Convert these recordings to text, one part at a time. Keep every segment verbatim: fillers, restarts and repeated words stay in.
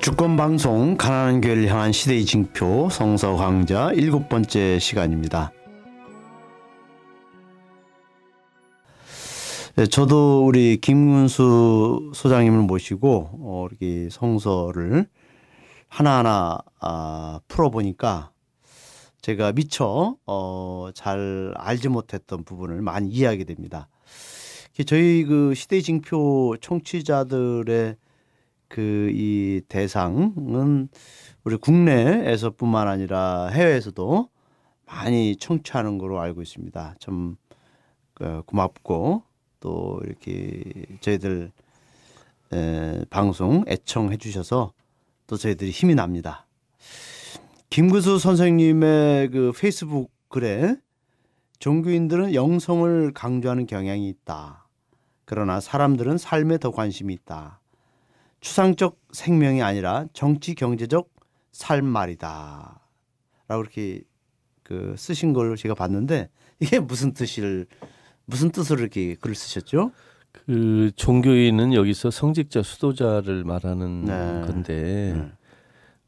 주권방송 가난한 교회를 향한 시대의 징표 성서 강좌 일곱 번째 시간입니다. 네, 저도 우리 김근수 소장님을 모시고 어, 이렇게 성서를 하나하나 아, 풀어보니까 제가 미처 어, 잘 알지 못했던 부분을 많이 이해하게 됩니다. 저희 그 시대의 징표 청취자들의 그 이 대상은 우리 국내에서뿐만 아니라 해외에서도 많이 청취하는 거로 알고 있습니다. 참 고맙고 또 이렇게 저희들 방송 애청해 주셔서 또 저희들이 힘이 납니다. 김근수 선생님의 그 페이스북 글에 종교인들은 영성을 강조하는 경향이 있다. 그러나 사람들은 삶에 더 관심이 있다. 추상적 생명이 아니라 정치 경제적 삶 말이다 라고 이렇게 그 쓰신 걸 제가 봤는데 이게 무슨 뜻을 무슨 뜻으로 이렇게 글을 쓰셨죠? 그 종교인은 여기서 성직자 수도자를 말하는 네. 건데 네.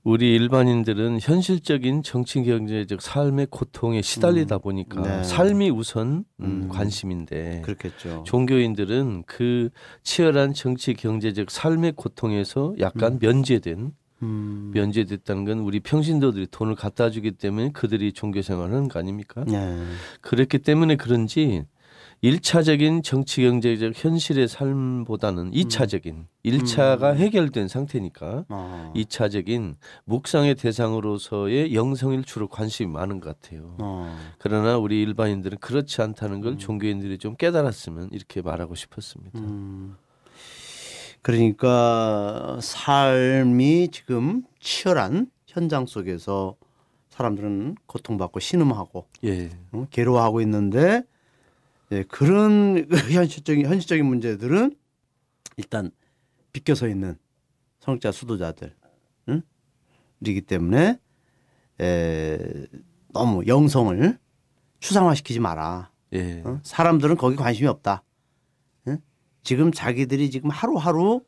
우리 일반인들은 현실적인 정치 경제적 삶의 고통에 시달리다 보니까 음, 네. 삶이 우선 음, 관심인데 그렇겠죠. 종교인들은 그 치열한 정치 경제적 삶의 고통에서 약간 음. 면제된 음. 면제됐다는 건 우리 평신도들이 돈을 갖다 주기 때문에 그들이 종교 생활을 하는 거 아닙니까? 네. 그렇기 때문에 그런지 일 차적인 정치 경제적 현실의 삶보다는 이 차적인 음. 일 차가 음. 해결된 상태니까 아. 이 차적인 묵상의 대상으로서의 영성일 주로 관심이 많은 것 같아요. 아. 그러나 우리 일반인들은 그렇지 않다는 걸 음. 종교인들이 좀 깨달았으면 이렇게 말하고 싶었습니다. 음. 그러니까 삶이 지금 치열한 현장 속에서 사람들은 고통받고 신음하고 예. 어? 괴로워하고 있는데 예, 그런 현실적인 현실적인 문제들은 일단 비껴서 있는 성직자 수도자들이기 응? 때문에 에, 너무 영성을 추상화시키지 마라. 예. 어? 사람들은 거기 관심이 없다. 응? 지금 자기들이 지금 하루하루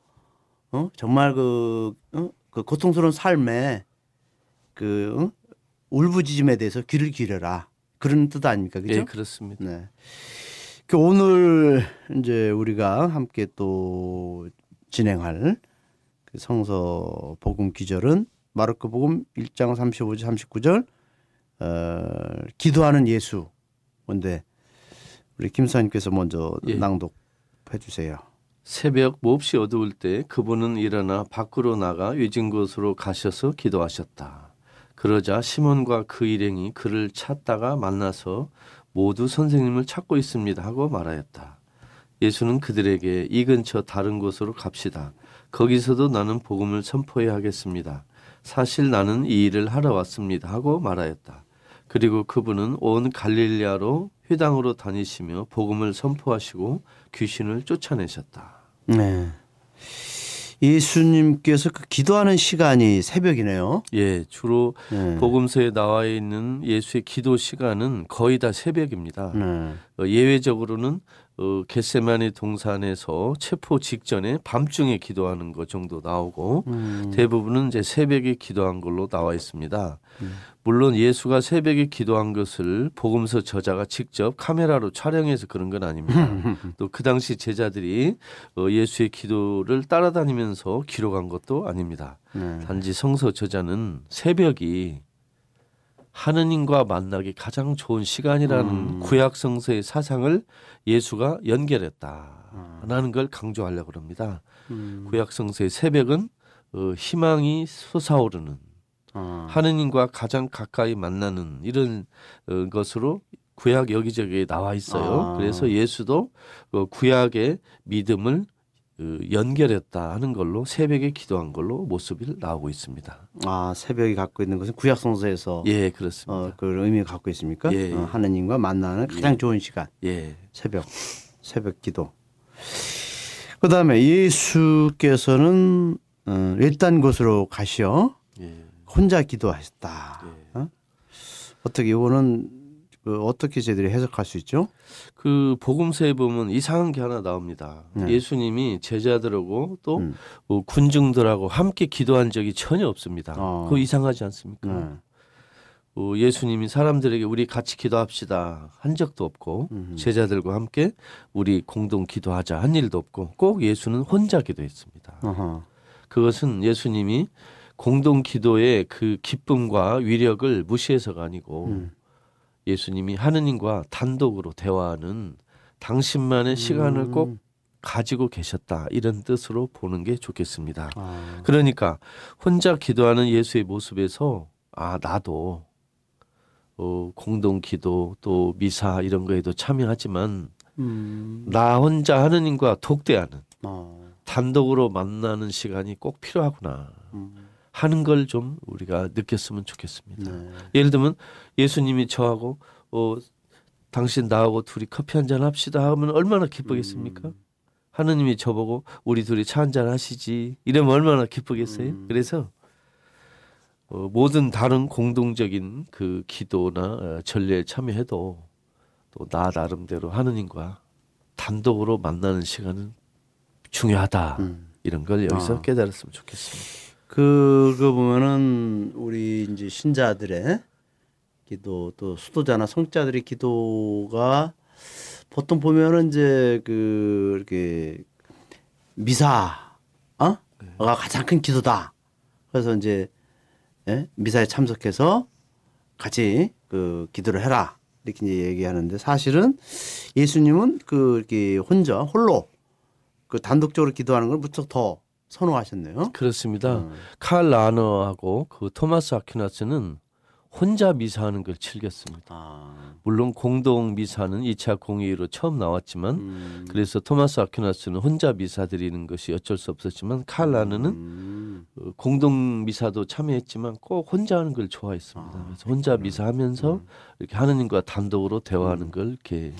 어? 정말 그, 어? 그 고통스러운 삶에 그 어? 울부짖음에 대해서 귀를 기울여라. 그런 뜻 아닙니까? 그죠? 예, 그렇습니다. 네. 오늘 이제 우리가 함께 또 진행할 그 성서 복음 기절은 마르코 복음 일 장 삼십오 절 삼십구 절 어, 기도하는 예수. 근데 우리 김 선생님께서 먼저 예. 낭독해 주세요. 새벽 몹시 어두울 때 그분은 일어나 밖으로 나가 외진 곳으로 가셔서 기도하셨다. 그러자 시몬과 그 일행이 그를 찾다가 만나서 모두 선생님을 찾고 있습니다 하고 말하였다. 예수는 그들에게 이 근처 다른 곳으로 갑시다. 거기서도 나는 복음을 선포해야 하겠습니다. 사실 나는 이 일을 하러 왔습니다 하고 말하였다. 그리고 그분은 온 갈릴리아로 회당으로 다니시며 복음을 선포하시고 귀신을 쫓아내셨다. 네. 예수님께서 그 기도하는 시간이 새벽이네요. 예, 주로 네. 복음서에 나와 있는 예수의 기도 시간은 거의 다 새벽입니다. 네. 어, 예외적으로는 어, 겟세마니 동산에서 체포 직전에 밤중에 기도하는 것 정도 나오고 음. 대부분은 이제 새벽에 기도한 걸로 나와 있습니다. 음. 물론 예수가 새벽에 기도한 것을 복음서 저자가 직접 카메라로 촬영해서 그런 건 아닙니다. 또 그 당시 제자들이 예수의 기도를 따라다니면서 기록한 것도 아닙니다. 네. 단지 성서 저자는 새벽이 하느님과 만나기 가장 좋은 시간이라는 음. 구약 성서의 사상을 예수가 연결했다라는 걸 강조하려고 합니다. 음. 구약 성서의 새벽은 희망이 솟아오르는 아. 하느님과 가장 가까이 만나는 이런 어, 것으로 구약 여기저기에 나와 있어요. 아. 그래서 예수도 어, 구약의 믿음을 어, 연결했다 하는 걸로 새벽에 기도한 걸로 모습이 나오고 있습니다. 아, 새벽이 갖고 있는 것은 구약 성서에서 예, 그렇습니다. 어, 그 의미를 갖고 있습니까? 예, 예. 어, 하느님과 만나는 가장 예. 좋은 시간. 예. 새벽. 새벽 기도. 그다음에 예수께서는 어, 외딴 곳으로 가시어 예. 혼자 기도하셨다. 예. 어? 어떻게 이거는 그 어떻게 저희들이 해석할 수 있죠? 그 복음서에 보면 이상한 게 하나 나옵니다. 네. 예수님이 제자들하고 또 음. 어, 군중들하고 함께 기도한 적이 전혀 없습니다. 어. 그거 이상하지 않습니까? 네. 어, 예수님이 사람들에게 우리 같이 기도합시다 한 적도 없고 음흠. 제자들과 함께 우리 공동 기도하자 한 일도 없고 꼭 예수는 혼자 기도했습니다. 어허. 그것은 예수님이 공동 기도의 그 기쁨과 위력을 무시해서가 아니고 음. 예수님이 하느님과 단독으로 대화하는 당신만의 음. 시간을 꼭 가지고 계셨다 이런 뜻으로 보는 게 좋겠습니다. 아. 그러니까 혼자 기도하는 예수의 모습에서 아 나도 어, 공동 기도 또 미사 이런 거에도 참여하지만 음. 나 혼자 하느님과 독대하는 아. 단독으로 만나는 시간이 꼭 필요하구나 음. 하는 걸 좀 우리가 느꼈으면 좋겠습니다. 네. 예를 들면 예수님이 저하고 어, 당신 나하고 둘이 커피 한잔 합시다 하면 얼마나 기쁘겠습니까? 음. 하느님이 저보고 우리 둘이 차 한잔 하시지 이러면 얼마나 기쁘겠어요? 음. 그래서 어, 모든 다른 공동적인 그 기도나 전례에 참여해도 또 나 나름대로 하느님과 단독으로 만나는 시간은 중요하다. 음. 이런 걸 여기서 아. 깨달았으면 좋겠습니다. 그거 보면은 우리 이제 신자들의 기도 또 수도자나 성자들의 기도가 보통 보면은 이제 그 이렇게 미사가 어? 네. 가장 큰 기도다. 그래서 이제 예? 미사에 참석해서 같이 그 기도를 해라 이렇게 이제 얘기하는데 사실은 예수님은 그 이렇게 혼자 홀로 그 단독적으로 기도하는 걸 무척 더 선호하셨네요. 그렇습니다. 음. 칼 라너하고 그 토마스 아퀴나스는 혼자 미사하는 걸 즐겼습니다. 아. 물론 공동 미사는 이 차 공의로 처음 나왔지만 음. 그래서 토마스 아퀴나스는 혼자 미사 드리는 것이 어쩔 수 없었지만 칼 라너는 음. 공동 미사도 참여했지만 꼭 혼자 하는 걸 좋아했습니다. 아, 그래서 혼자 미사하면서 음. 이렇게 하느님과 단독으로 대화하는 걸 이렇게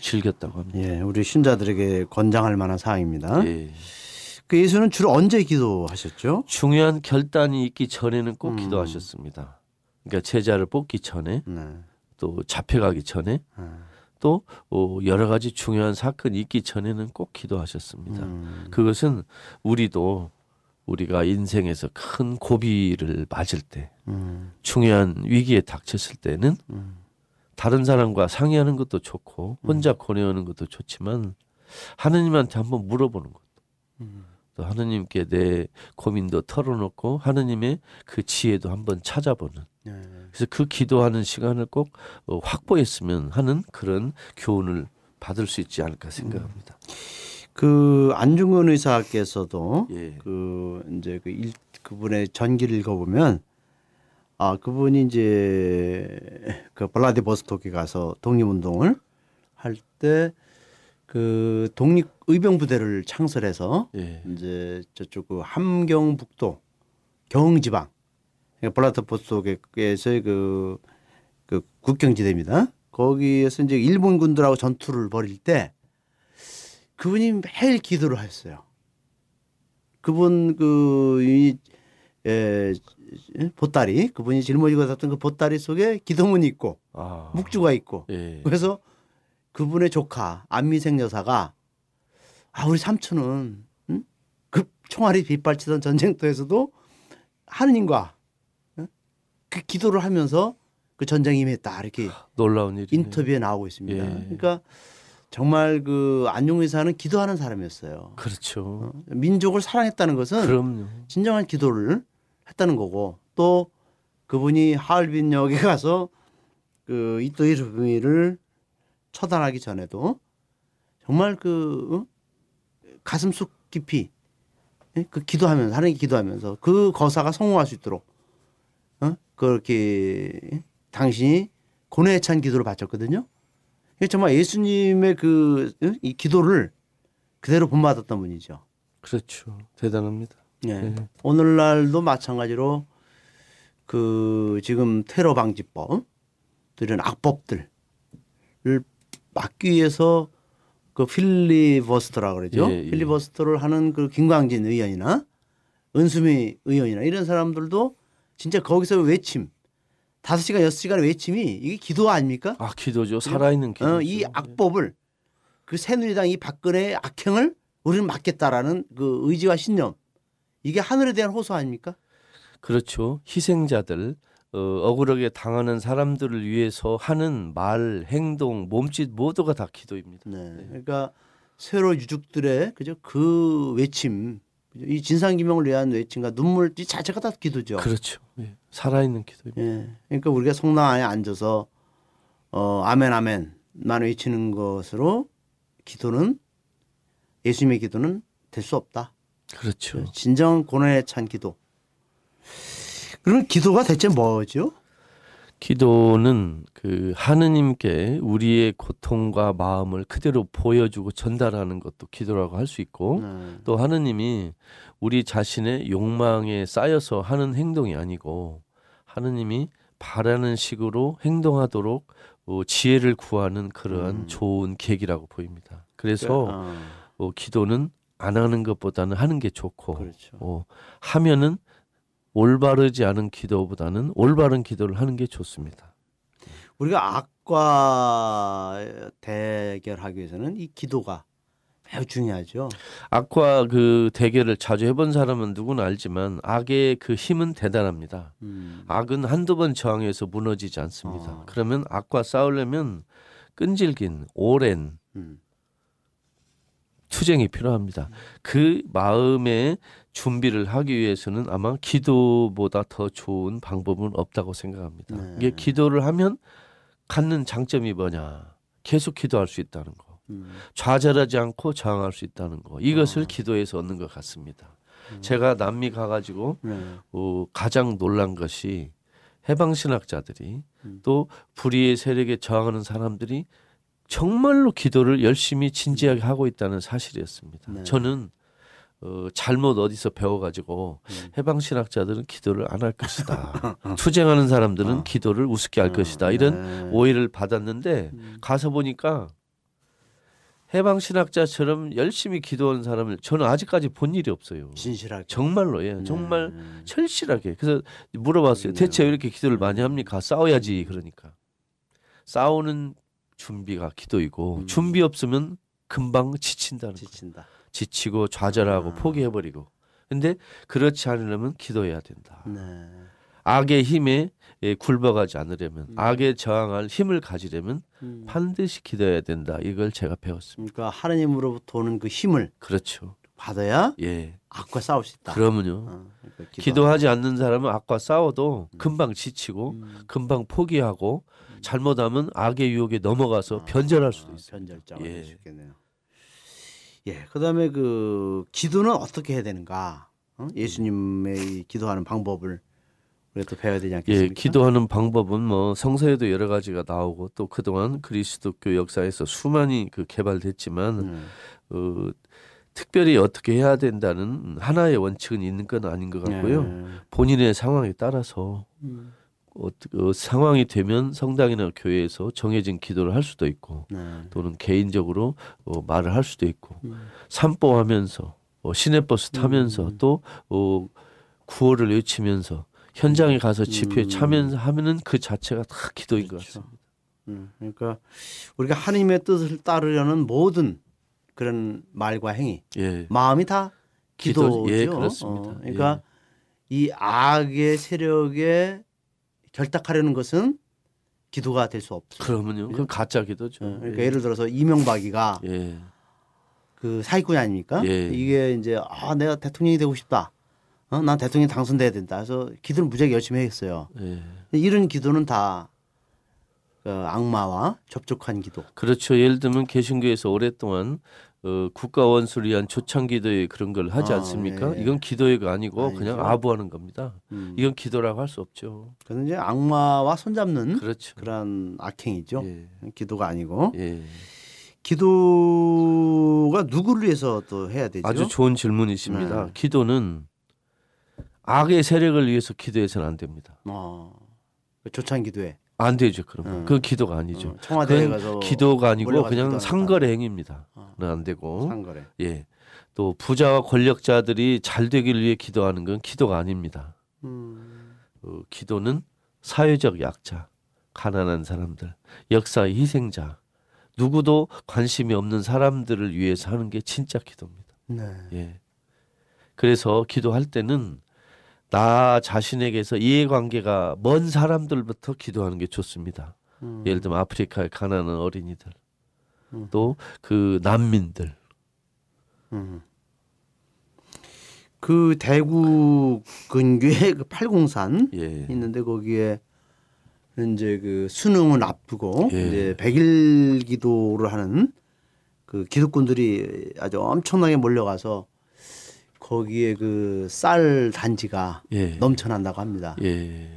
즐겼다고 합니다. 예, 우리 신자들에게 권장할 만한 사항입니다. 예. 그 예수는 주로 언제 기도하셨죠? 중요한 결단이 있기 전에는 꼭 음. 기도하셨습니다. 그러니까 제자를 뽑기 전에 네. 또 잡혀가기 전에 네. 또 여러 가지 중요한 사건이 있기 전에는 꼭 기도하셨습니다. 음. 그것은 우리도 우리가 인생에서 큰 고비를 맞을 때 음. 중요한 위기에 닥쳤을 때는 음. 다른 사람과 상의하는 것도 좋고 혼자 권해오는 것도 좋지만 하느님한테 한번 물어보는 것도 음. 또 하느님께 내 고민도 털어놓고 하느님의 그 지혜도 한번 찾아보는 그래서 그 기도하는 시간을 꼭 확보했으면 하는 그런 교훈을 받을 수 있지 않을까 생각합니다. 음. 그 안중근 의사께서도 예. 그 이제 그 일, 그분의 전기를 읽어보면 아 그분이 이제 그 블라디보스토크에 가서 독립운동을 할 때 그 독립 의병 부대를 창설해서 예. 이제 저쪽 그 함경북도 경흥지방 블라디보스토크에서의 그, 그 국경지대입니다. 거기에서 이제 일본 군들하고 전투를 벌일 때 그분이 매일 기도를 하셨어요. 그분 그 예, 보따리 그분이 짊어지고 샀던 그 보따리 속에 기도문이 있고 아. 묵주가 있고 예. 그래서 그분의 조카 안미생 여사가 아 우리 삼촌은 응? 그 총알이 빗발치던 전쟁터에서도 하느님과 응? 그 기도를 하면서 그 전쟁 임했다 이렇게 놀라운 일이 인터뷰에 나오고 있습니다. 예. 그러니까 정말 그 안중근 의사는 기도하는 사람이었어요. 그렇죠. 어? 민족을 사랑했다는 것은 그럼요. 진정한 기도를 했다는 거고 또 그분이 하얼빈역에 가서 그 이토 히로부미를 처단하기 전에도 정말 그 가슴 속 깊이 그 기도하면서 하나님 기도하면서 그 거사가 성공할 수 있도록 어? 그렇게 당신이 고뇌에 찬 기도를 바쳤거든요. 정말 예수님의 그 이 기도를 그대로 본받았던 분이죠. 그렇죠. 대단합니다. 예. 네. 오늘날도 마찬가지로 그 지금 테러 방지법 이런 악법들을 막기 위해서 그 필리버스터라고 그러죠. 예, 예. 필리버스터를 하는 그 김광진 의원이나 은수미 의원이나 이런 사람들도 진짜 거기서 외침 다섯 시간, 여섯 시간 외침이 이게 기도 아닙니까? 아, 기도죠. 살아있는 기도. 어, 이 악법을, 그 새누리당 이 박근혜의 악행을 우리는 막겠다라는 그 의지와 신념, 이게 하늘에 대한 호소 아닙니까? 그렇죠. 희생자들, 어, 억울하게 당하는 사람들을 위해서 하는 말, 행동, 몸짓 모두가 다 기도입니다. 네. 네. 그러니까 세월호 유족들의 그죠? 그 외침, 이 진상규명을 위한 외침과 눈물 이 자체가 다 기도죠. 그렇죠. 예. 살아있는 기도입니다. 예. 그러니까 우리가 성당 안에 앉아서 어, 아멘 아멘만 외치는 것으로 기도는, 예수님의 기도는 될 수 없다. 그렇죠. 진정한 고난에 찬 기도. 그러면 기도가 대체 뭐죠? 기도는 그 하느님께 우리의 고통과 마음을 그대로 보여주고 전달하는 것도 기도라고 할 수 있고, 네. 또 하느님이 우리 자신의 욕망에 쌓여서 하는 행동이 아니고 하느님이 바라는 식으로 행동하도록 어, 지혜를 구하는 그러한 음. 좋은 계기라고 보입니다. 그래서 아. 어, 기도는 안 하는 것보다는 하는 게 좋고, 그렇죠. 어, 하면은 올바르지 않은 기도보다는 올바른 기도를 하는 게 좋습니다. 우리가 악과 대결하기 위해서는 이 기도가 매우 중요하죠. 악과 그 대결을 자주 해본 사람은 누구나 알지만 악의 그 힘은 대단합니다. 음. 악은 한두 번 저항해서 무너지지 않습니다. 어. 그러면 악과 싸우려면 끈질긴 오랜 음. 투쟁이 필요합니다. 그 마음의 준비를 하기 위해서는 아마 기도보다 더 좋은 방법은 없다고 생각합니다. 네. 이게 기도를 하면 갖는 장점이 뭐냐? 계속 기도할 수 있다는 거. 음. 좌절하지 않고 저항할 수 있다는 거. 이것을 아. 기도에서 얻는 것 같습니다. 음. 제가 남미 가가지고 네. 어, 가장 놀란 것이 해방신학자들이 음. 또 불의의 세력에 저항하는 사람들이 정말로 기도를 열심히 진지하게 하고 있다는 사실이었습니다. 네. 저는 어, 잘못 어디서 배워가지고 음. 해방신학자들은 기도를 안 할 것이다. 투쟁하는 사람들은 어. 기도를 우습게 할 어. 것이다. 이런 네. 오해를 받았는데 음. 가서 보니까 해방신학자처럼 열심히 기도하는 사람을 저는 아직까지 본 일이 없어요. 진실하게. 정말로. 예, 네. 정말 철실하게. 그래서 물어봤어요. 네. 대체 왜 이렇게 기도를 많이 합니까? 싸워야지. 그러니까. 싸우는 준비가 기도이고 음. 준비 없으면 금방 지친다는 지친다. 거예요. 지치고 좌절하고 아. 포기해버리고. 근데 그렇지 않으려면 기도해야 된다. 네. 악의 힘에 굴복하지 않으려면 음. 악에 저항할 힘을 가지려면 음. 반드시 기도해야 된다. 이걸 제가 배웠습니다. 그러니까 하나님으로부터 오는 그 힘을 그렇죠. 받아야 예. 악과 싸울 수 있다. 그러면요. 아, 그러니까 기도하지 않는 사람은 악과 싸워도 음. 금방 지치고 음. 금방 포기하고 잘못하면 악의 유혹에 넘어가서 아, 변절할 수도 있어요. 변절자가 될 수 있겠네요. 예, 그다음에 그 기도는 어떻게 해야 되는가? 어? 예수님의 기도하는 방법을 우리가 또 배워야 되지 않겠습니까? 예, 기도하는 방법은 뭐 성서에도 여러 가지가 나오고 또 그동안 그리스도교 역사에서 수많이 그 개발됐지만 음. 어, 특별히 어떻게 해야 된다는 하나의 원칙은 있는 건 아닌 것 같고요. 예. 본인의 상황에 따라서. 음. 어, 어, 상황이 되면 성당이나 교회에서 정해진 기도를 할 수도 있고 네. 또는 개인적으로 어, 말을 할 수도 있고 네. 산보하면서 어, 시내버스 타면서 음. 또 어, 구호를 외치면서 현장에 가서 집회에 음. 참여하면서 하면은 그 자체가 다 기도인 그렇죠. 것 같습니다. 음, 그러니까 우리가 하나님의 뜻을 따르려는 모든 그런 말과 행위 예. 마음이 다 기도죠. 기도, 예, 그렇습니다. 어, 그러니까 예. 이 악의 세력에 결탁하려는 것은 기도가 될 수 없죠. 그러면요. 그건 가짜 기도죠. 네. 그러니까 예. 예를 들어서 이명박이가 예. 그 사기꾼이 아닙니까? 예. 이게 이제 아 내가 대통령이 되고 싶다. 어? 난 대통령이 당선돼야 된다. 그래서 기도를 무지하게 열심히 했어요. 예. 이런 기도는 다 그 악마와 접촉한 기도. 그렇죠. 예를 들면 개신교에서 오랫동안 어, 국가 원수를 위한 초창 기도회 그런 걸 하지 아, 않습니까? 네. 이건 기도회가 아니고 아니죠. 그냥 아부하는 겁니다. 음. 이건 기도라고 할 수 없죠. 그건 이제 악마와 손잡는 그렇죠. 그런 악행이죠. 예. 기도가 아니고 예. 기도가 누구를 위해서 또 해야 되죠? 아주 좋은 질문이십니다. 네. 기도는 악의 세력을 위해서 기도해서는 안 됩니다. 아, 초창 기도회 안 되죠. 그러면 음. 그건 기도가 아니죠. 음. 청와대에 가서 기도가 아니고 그냥 상거래 행위입니다. 어. 안 되고 상거래. 예, 또 부자와 권력자들이 잘 되기를 위해 기도하는 건 기도가 아닙니다. 음. 어, 기도는 사회적 약자, 가난한 사람들, 역사의 희생자, 누구도 관심이 없는 사람들을 위해서 하는 게 진짜 기도입니다. 네. 예. 그래서 기도할 때는 나 자신에게서 이해관계가 먼 사람들부터 기도하는 게 좋습니다. 음. 예를 들면 아프리카의 가난한 어린이들, 음. 또 그 난민들. 음. 그 대구 근교에 그 팔공산 예. 있는데 거기에 이제 그 수능은 앞두고 예. 이제 백일 기도를 하는 그 기득권들이 아주 엄청나게 몰려가서 거기에 그 쌀 단지가 예. 넘쳐난다고 합니다. 예.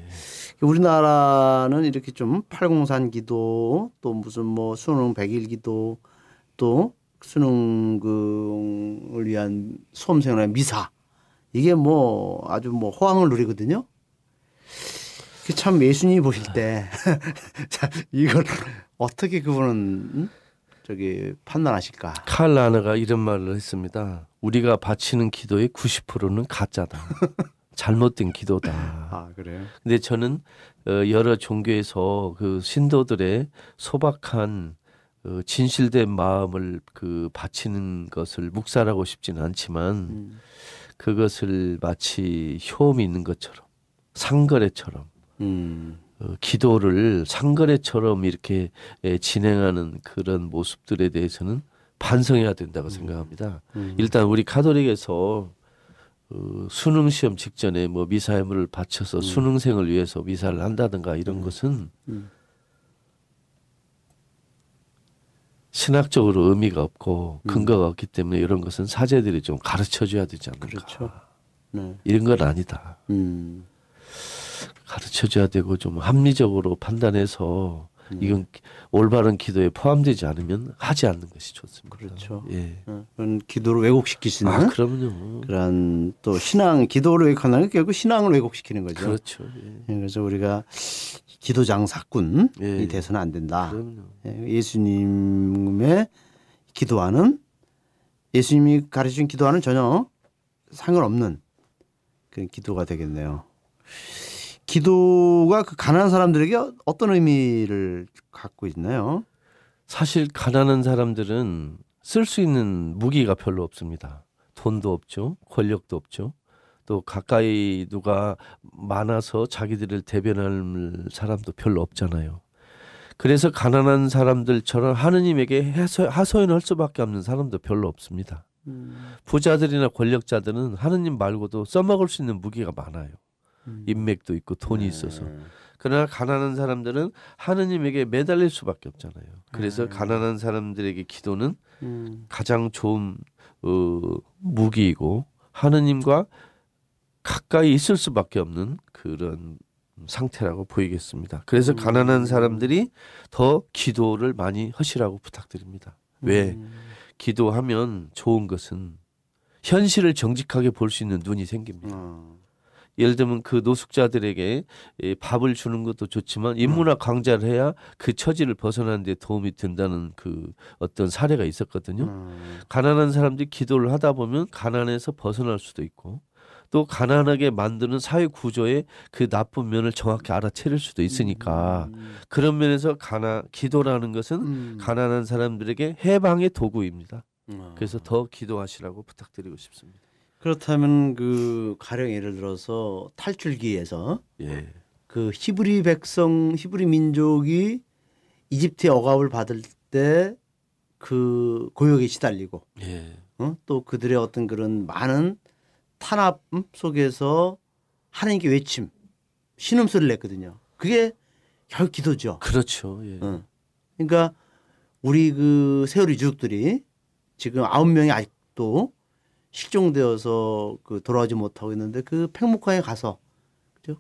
우리나라는 이렇게 좀 팔공산 기도 또 무슨 뭐 수능 백일 기도 또 수능을 위한 수험생을 위한 미사 이게 뭐 아주 뭐 호황을 누리거든요. 참 예수님이 보실 때 이걸 어떻게 그분은 저기 판단하실까? 칼 라너가 이런 말을 했습니다. 우리가 바치는 기도의 구십 퍼센트는 가짜다. 잘못된 기도다. 아, 그래요? 근데 저는 여러 종교에서 그 신도들의 소박한 진실된 마음을 그 바치는 것을 묵살하고 싶지는 않지만 음. 그것을 마치 효험이 있는 것처럼 상거래처럼 음. 어, 기도를 상거래처럼 이렇게 에, 진행하는 그런 모습들에 대해서는 반성해야 된다고 음. 생각합니다. 음. 일단 우리 카톨릭에서 어, 수능 시험 직전에 뭐 미사 예물을 바쳐서 음. 수능생을 위해서 미사를 한다든가 이런 음. 것은 음. 신학적으로 의미가 없고 근거가 음. 없기 때문에 이런 것은 사제들이 좀 가르쳐줘야 되지 않을까. 그렇죠. 네. 이런 건 아니다. 음. 가르쳐줘야 되고 좀 합리적으로 판단해서 음. 이건 올바른 기도에 포함되지 않으면 하지 않는 것이 좋습니다. 그렇죠. 예. 그런 기도를 왜곡시키시는 아, 그럼요. 그런 또 신앙 기도를 왜곡하는 게 결국 신앙을 왜곡시키는 거죠. 그렇죠. 예. 그래서 우리가 기도 장사꾼이 예. 돼서는 안 된다. 그럼요. 예수님의 기도와는 예수님이 가르친 기도와는 전혀 상관없는 그런 기도가 되겠네요. 기도가 그 가난한 사람들에게 어떤 의미를 갖고 있나요? 사실 가난한 사람들은 쓸 수 있는 무기가 별로 없습니다. 돈도 없죠. 권력도 없죠. 또 가까이 누가 많아서 자기들을 대변할 사람도 별로 없잖아요. 그래서 가난한 사람들처럼 하느님에게 하소연할 수밖에 없는 사람도 별로 없습니다. 음. 부자들이나 권력자들은 하느님 말고도 써먹을 수 있는 무기가 많아요. 인맥도 있고 돈이 네. 있어서. 그러나 가난한 사람들은 하느님에게 매달릴 수밖에 없잖아요. 그래서 네. 가난한 사람들에게 기도는 음. 가장 좋은 어, 무기이고 하느님과 가까이 있을 수밖에 없는 그런 상태라고 보이겠습니다. 그래서 음. 가난한 사람들이 더 기도를 많이 하시라고 부탁드립니다. 음. 왜? 기도하면 좋은 것은 현실을 정직하게 볼 수 있는 눈이 생깁니다. 음. 예를 들면 그 노숙자들에게 밥을 주는 것도 좋지만 인문학 강좌를 해야 그 처지를 벗어나는 데 도움이 된다는 그 어떤 사례가 있었거든요. 음. 가난한 사람들이 기도를 하다 보면 가난에서 벗어날 수도 있고 또 가난하게 만드는 사회 구조의 그 나쁜 면을 정확히 알아차릴 수도 있으니까 음. 그런 면에서 가나, 기도라는 것은 음. 가난한 사람들에게 해방의 도구입니다. 음. 그래서 더 기도하시라고 부탁드리고 싶습니다. 그렇다면 그 가령 예를 들어서 탈출기에서 예. 그 히브리 백성, 히브리 민족이 이집트의 억압을 받을 때 그 고역에 시달리고 예. 어? 또 그들의 어떤 그런 많은 탄압 속에서 하나님께 외침, 신음소리를 냈거든요. 그게 결국 기도죠. 그렇죠. 예. 어. 그러니까 우리 그 세월호 유족들이 지금 아홉 명이 아직도 실종되어서 그 돌아오지 못하고 있는데 그 팽목항에 가서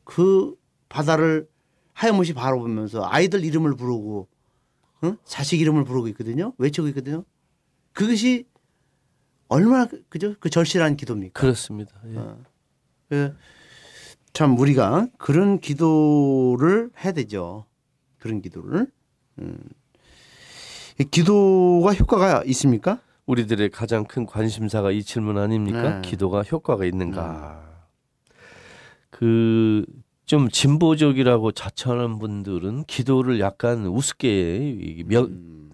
그 바다를 하염없이 바라보면서 아이들 이름을 부르고 응? 자식 이름을 부르고 있거든요. 외치고 있거든요. 그것이 얼마나 그죠? 그 절실한 기도입니까? 그렇습니다. 예. 어. 그 참 우리가 그런 기도를 해야 되죠. 그런 기도를. 음. 기도가 효과가 있습니까? 우리들의 가장 큰 관심사가 이 질문 아닙니까? 네. 기도가 효과가 있는가? 네. 그 좀 진보적이라고 자처하는 분들은 기도를 약간 우습게 멸, 음.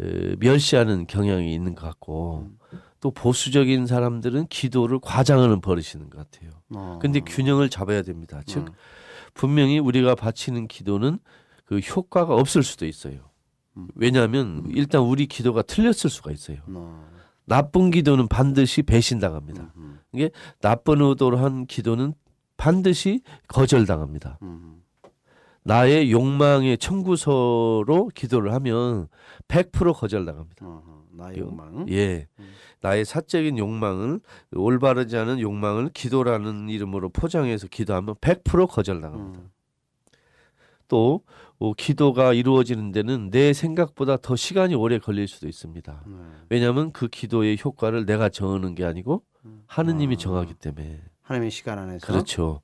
에, 멸시하는 경향이 있는 것 같고 음. 또 보수적인 사람들은 기도를 과장하는 버릇이는 것 같아요. 어. 근데 균형을 잡아야 됩니다. 음. 즉 분명히 우리가 바치는 기도는 그 효과가 없을 수도 있어요. 음. 왜냐하면 음. 일단 우리 기도가 틀렸을 수가 있어요. 음. 나쁜 기도는 반드시 배신당합니다. 음. 이게 나쁜 의도로 한 기도는 반드시 거절당합니다. 음. 나의 욕망의 청구서로 기도를 하면 백 퍼센트 거절당합니다. 어허, 나의 욕망? 예. 음. 나의 사적인 욕망을, 올바르지 않은 욕망을 기도라는 이름으로 포장해서 기도하면 백 퍼센트 거절당합니다. 음. 또 어, 기도가 이루어지는 데는 내 생각보다 더 시간이 오래 걸릴 수도 있습니다. 음. 왜냐하면 그 기도의 효과를 내가 정하는 게 아니고 하느님이 음. 정하기 때문에. 하나님의 시간 안에서. 그렇죠.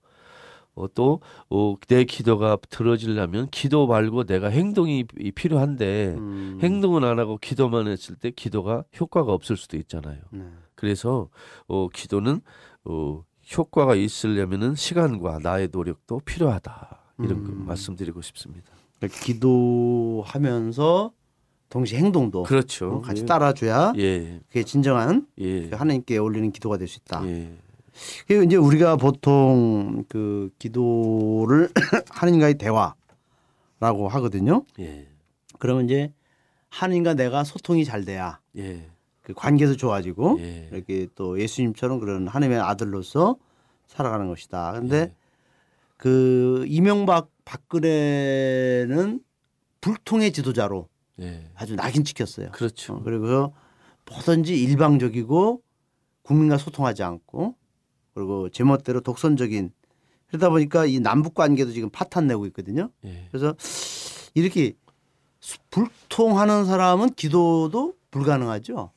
어, 또 어, 내 기도가 들어지려면 기도 말고 내가 행동이 필요한데 음. 행동은 안 하고 기도만 했을 때 기도가 효과가 없을 수도 있잖아요. 네. 그래서 어, 기도는 어, 효과가 있으려면은 시간과 나의 노력도 필요하다. 이런 거 음. 말씀드리고 싶습니다. 그러니까 기도하면서 동시에 행동도 그렇죠. 같이 따라줘야 예. 그게 진정한 예. 하나님께 올리는 기도가 될 수 있다. 예. 그 이제 우리가 보통 그 기도를 하나님과의 대화라고 하거든요. 예. 그러면 이제 하나님과 내가 소통이 잘 돼야 예. 그 관계도 좋아지고 예. 이렇게 또 예수님처럼 그런 하나님의 아들로서 살아가는 것이다. 그런데 예. 그 이명박 박근혜는 불통의 지도자로 예. 아주 낙인 찍혔어요. 그렇죠. 어, 그리고 뭐든지 일방적이고 국민과 소통하지 않고 그리고 제멋대로 독선적인 그러다 보니까 이 남북 관계도 지금 파탄 내고 있거든요. 예. 그래서 이렇게 불통하는 사람은 기도도 불가능하죠.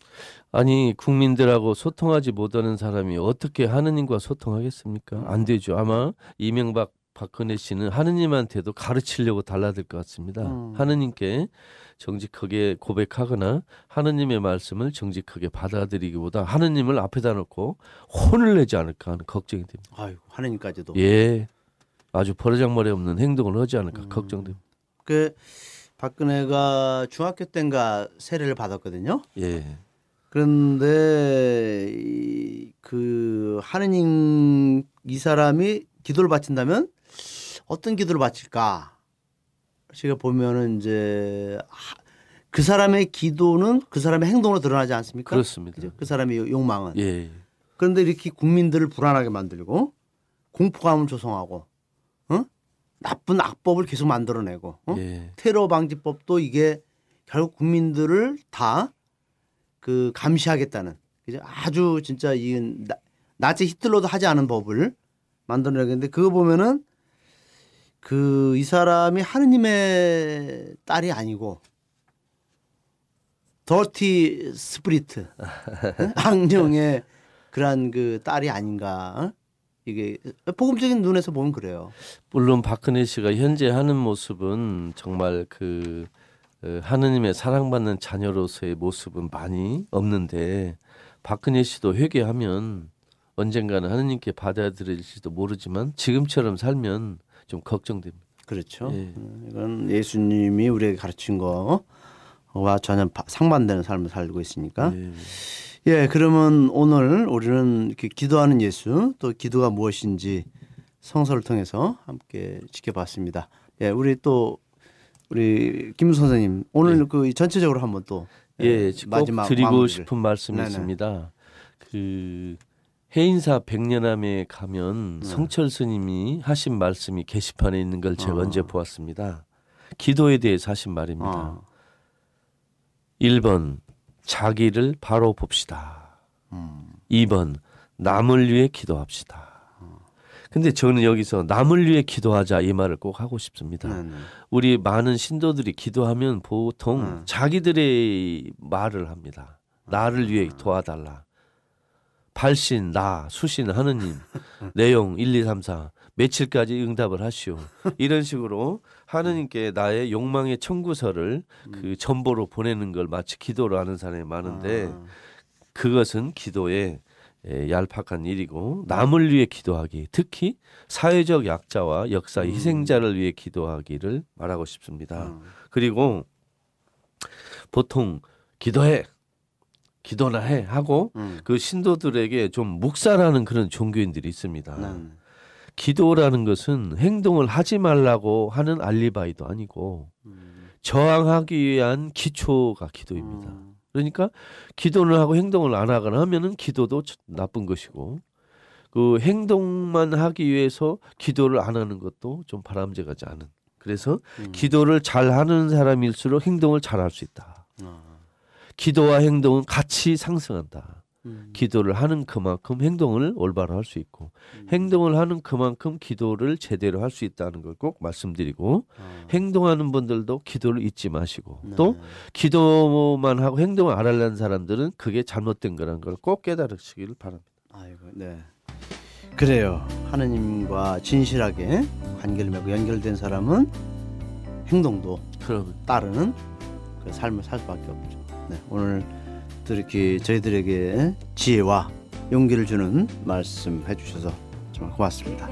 아니 국민들하고 소통하지 못하는 사람이 어떻게 하느님과 소통하겠습니까? 안 되죠. 아마 이명박 박근혜 씨는 하느님한테도 가르치려고 달라들 것 같습니다. 음. 하느님께 정직하게 고백하거나 하느님의 말씀을 정직하게 받아들이기보다 하느님을 앞에다 놓고 혼을 내지 않을까 하는 걱정이 됩니다. 아유, 하느님까지도. 예, 아주 버르장머리 없는 행동을 하지 않을까 음. 걱정됩니다. 그 박근혜가 중학교 때인가 세례를 받았거든요. 예. 그런데 그 하느님 이 사람이 기도를 바친다면 어떤 기도를 바칠까? 제가 보면은 이제 그 사람의 기도는 그 사람의 행동으로 드러나지 않습니까? 그렇습니다. 그죠? 그 사람의 욕망은. 예. 그런데 이렇게 국민들을 불안하게 만들고 공포감을 조성하고 어? 나쁜 악법을 계속 만들어내고 어? 예. 테러 방지법도 이게 결국 국민들을 다 그 감시하겠다는 그죠? 아주 진짜 이 나, 나치 히틀러도 하지 않은 법을 만들어내겠는데 그거 보면은 그 이 사람이 하느님의 딸이 아니고 더티 스프리트 악령의 그런 그 딸이 아닌가 이게 복음적인 눈에서 보면 그래요. 물론 박근혜 씨가 현재 하는 모습은 정말 그 하느님의 사랑받는 자녀로서의 모습은 많이 없는데 박근혜 씨도 회개하면 언젠가는 하느님께 받아들일지도 모르지만 지금처럼 살면 좀 걱정됩니다. 그렇죠. 예. 이건 예수님이 우리에게 가르친 거와 전혀 상반되는 삶을 살고 있으니까. 예. 예, 그러면 오늘 우리는 이렇게 기도하는 예수 또 기도가 무엇인지 성서를 통해서 함께 지켜봤습니다. 예, 우리 또 우리 김 선생님 오늘 예. 그 전체적으로 한번 또 예, 마지막 꼭 드리고 마무리를. 싶은 말씀이 네네. 있습니다. 그 해인사 백년암에 가면 네. 성철 스님이 하신 말씀이 게시판에 있는 걸 제가 아. 언제 보았습니다. 기도에 대해서 하신 말입니다. 아. 일 번 자기를 바로 봅시다. 음. 이 번 남을 위해 기도합시다. 근데 저는 여기서 남을 위해 기도하자 이 말을 꼭 하고 싶습니다. 네네. 우리 많은 신도들이 기도하면 보통 음. 자기들의 말을 합니다. 나를 위해 도와달라. 발신, 나, 수신, 하느님, 내용 일, 이, 삼, 사 며칠까지 응답을 하시오. 이런 식으로 하느님께 나의 욕망의 청구서를 그 전보로 보내는 걸 마치 기도로 하는 사람이 많은데 그것은 기도의 에, 얄팍한 일이고 남을 위해 기도하기, 특히 사회적 약자와 역사 희생자를 음. 위해 기도하기를 말하고 싶습니다. 음. 그리고 보통 기도해, 기도나 해 하고 음. 그 신도들에게 좀 묵살하는 그런 종교인들이 있습니다. 음. 기도라는 것은 행동을 하지 말라고 하는 알리바이도 아니고 음. 저항하기 위한 기초가 기도입니다. 음. 그러니까 기도를 하고 행동을 안 하거나 하면은 기도도 나쁜 것이고, 그 행동만 하기 위해서 기도를 안 하는 것도 좀 바람직하지 않은. 그래서 음. 기도를 잘 하는 사람일수록 행동을 잘 할 수 있다. 아. 기도와 행동은 같이 상승한다. 음. 기도를 하는 그만큼 행동을 올바로 할 수 있고 음. 행동을 하는 그만큼 기도를 제대로 할 수 있다는 걸 꼭 말씀드리고 아. 행동하는 분들도 기도를 잊지 마시고 네. 또 기도만 하고 행동을 안 하려는 사람들은 그게 잘못된 거라는 걸 꼭 깨달으시기를 바랍니다. 아이고, 네. 그래요. 하느님과 진실하게 관계를 맺고 연결된 사람은 행동도 그럼. 따르는 그 삶을 살 수밖에 없죠. 네, 오늘 이렇게 저희들에게 지혜와 용기를 주는 말씀 해주셔서 정말 고맙습니다.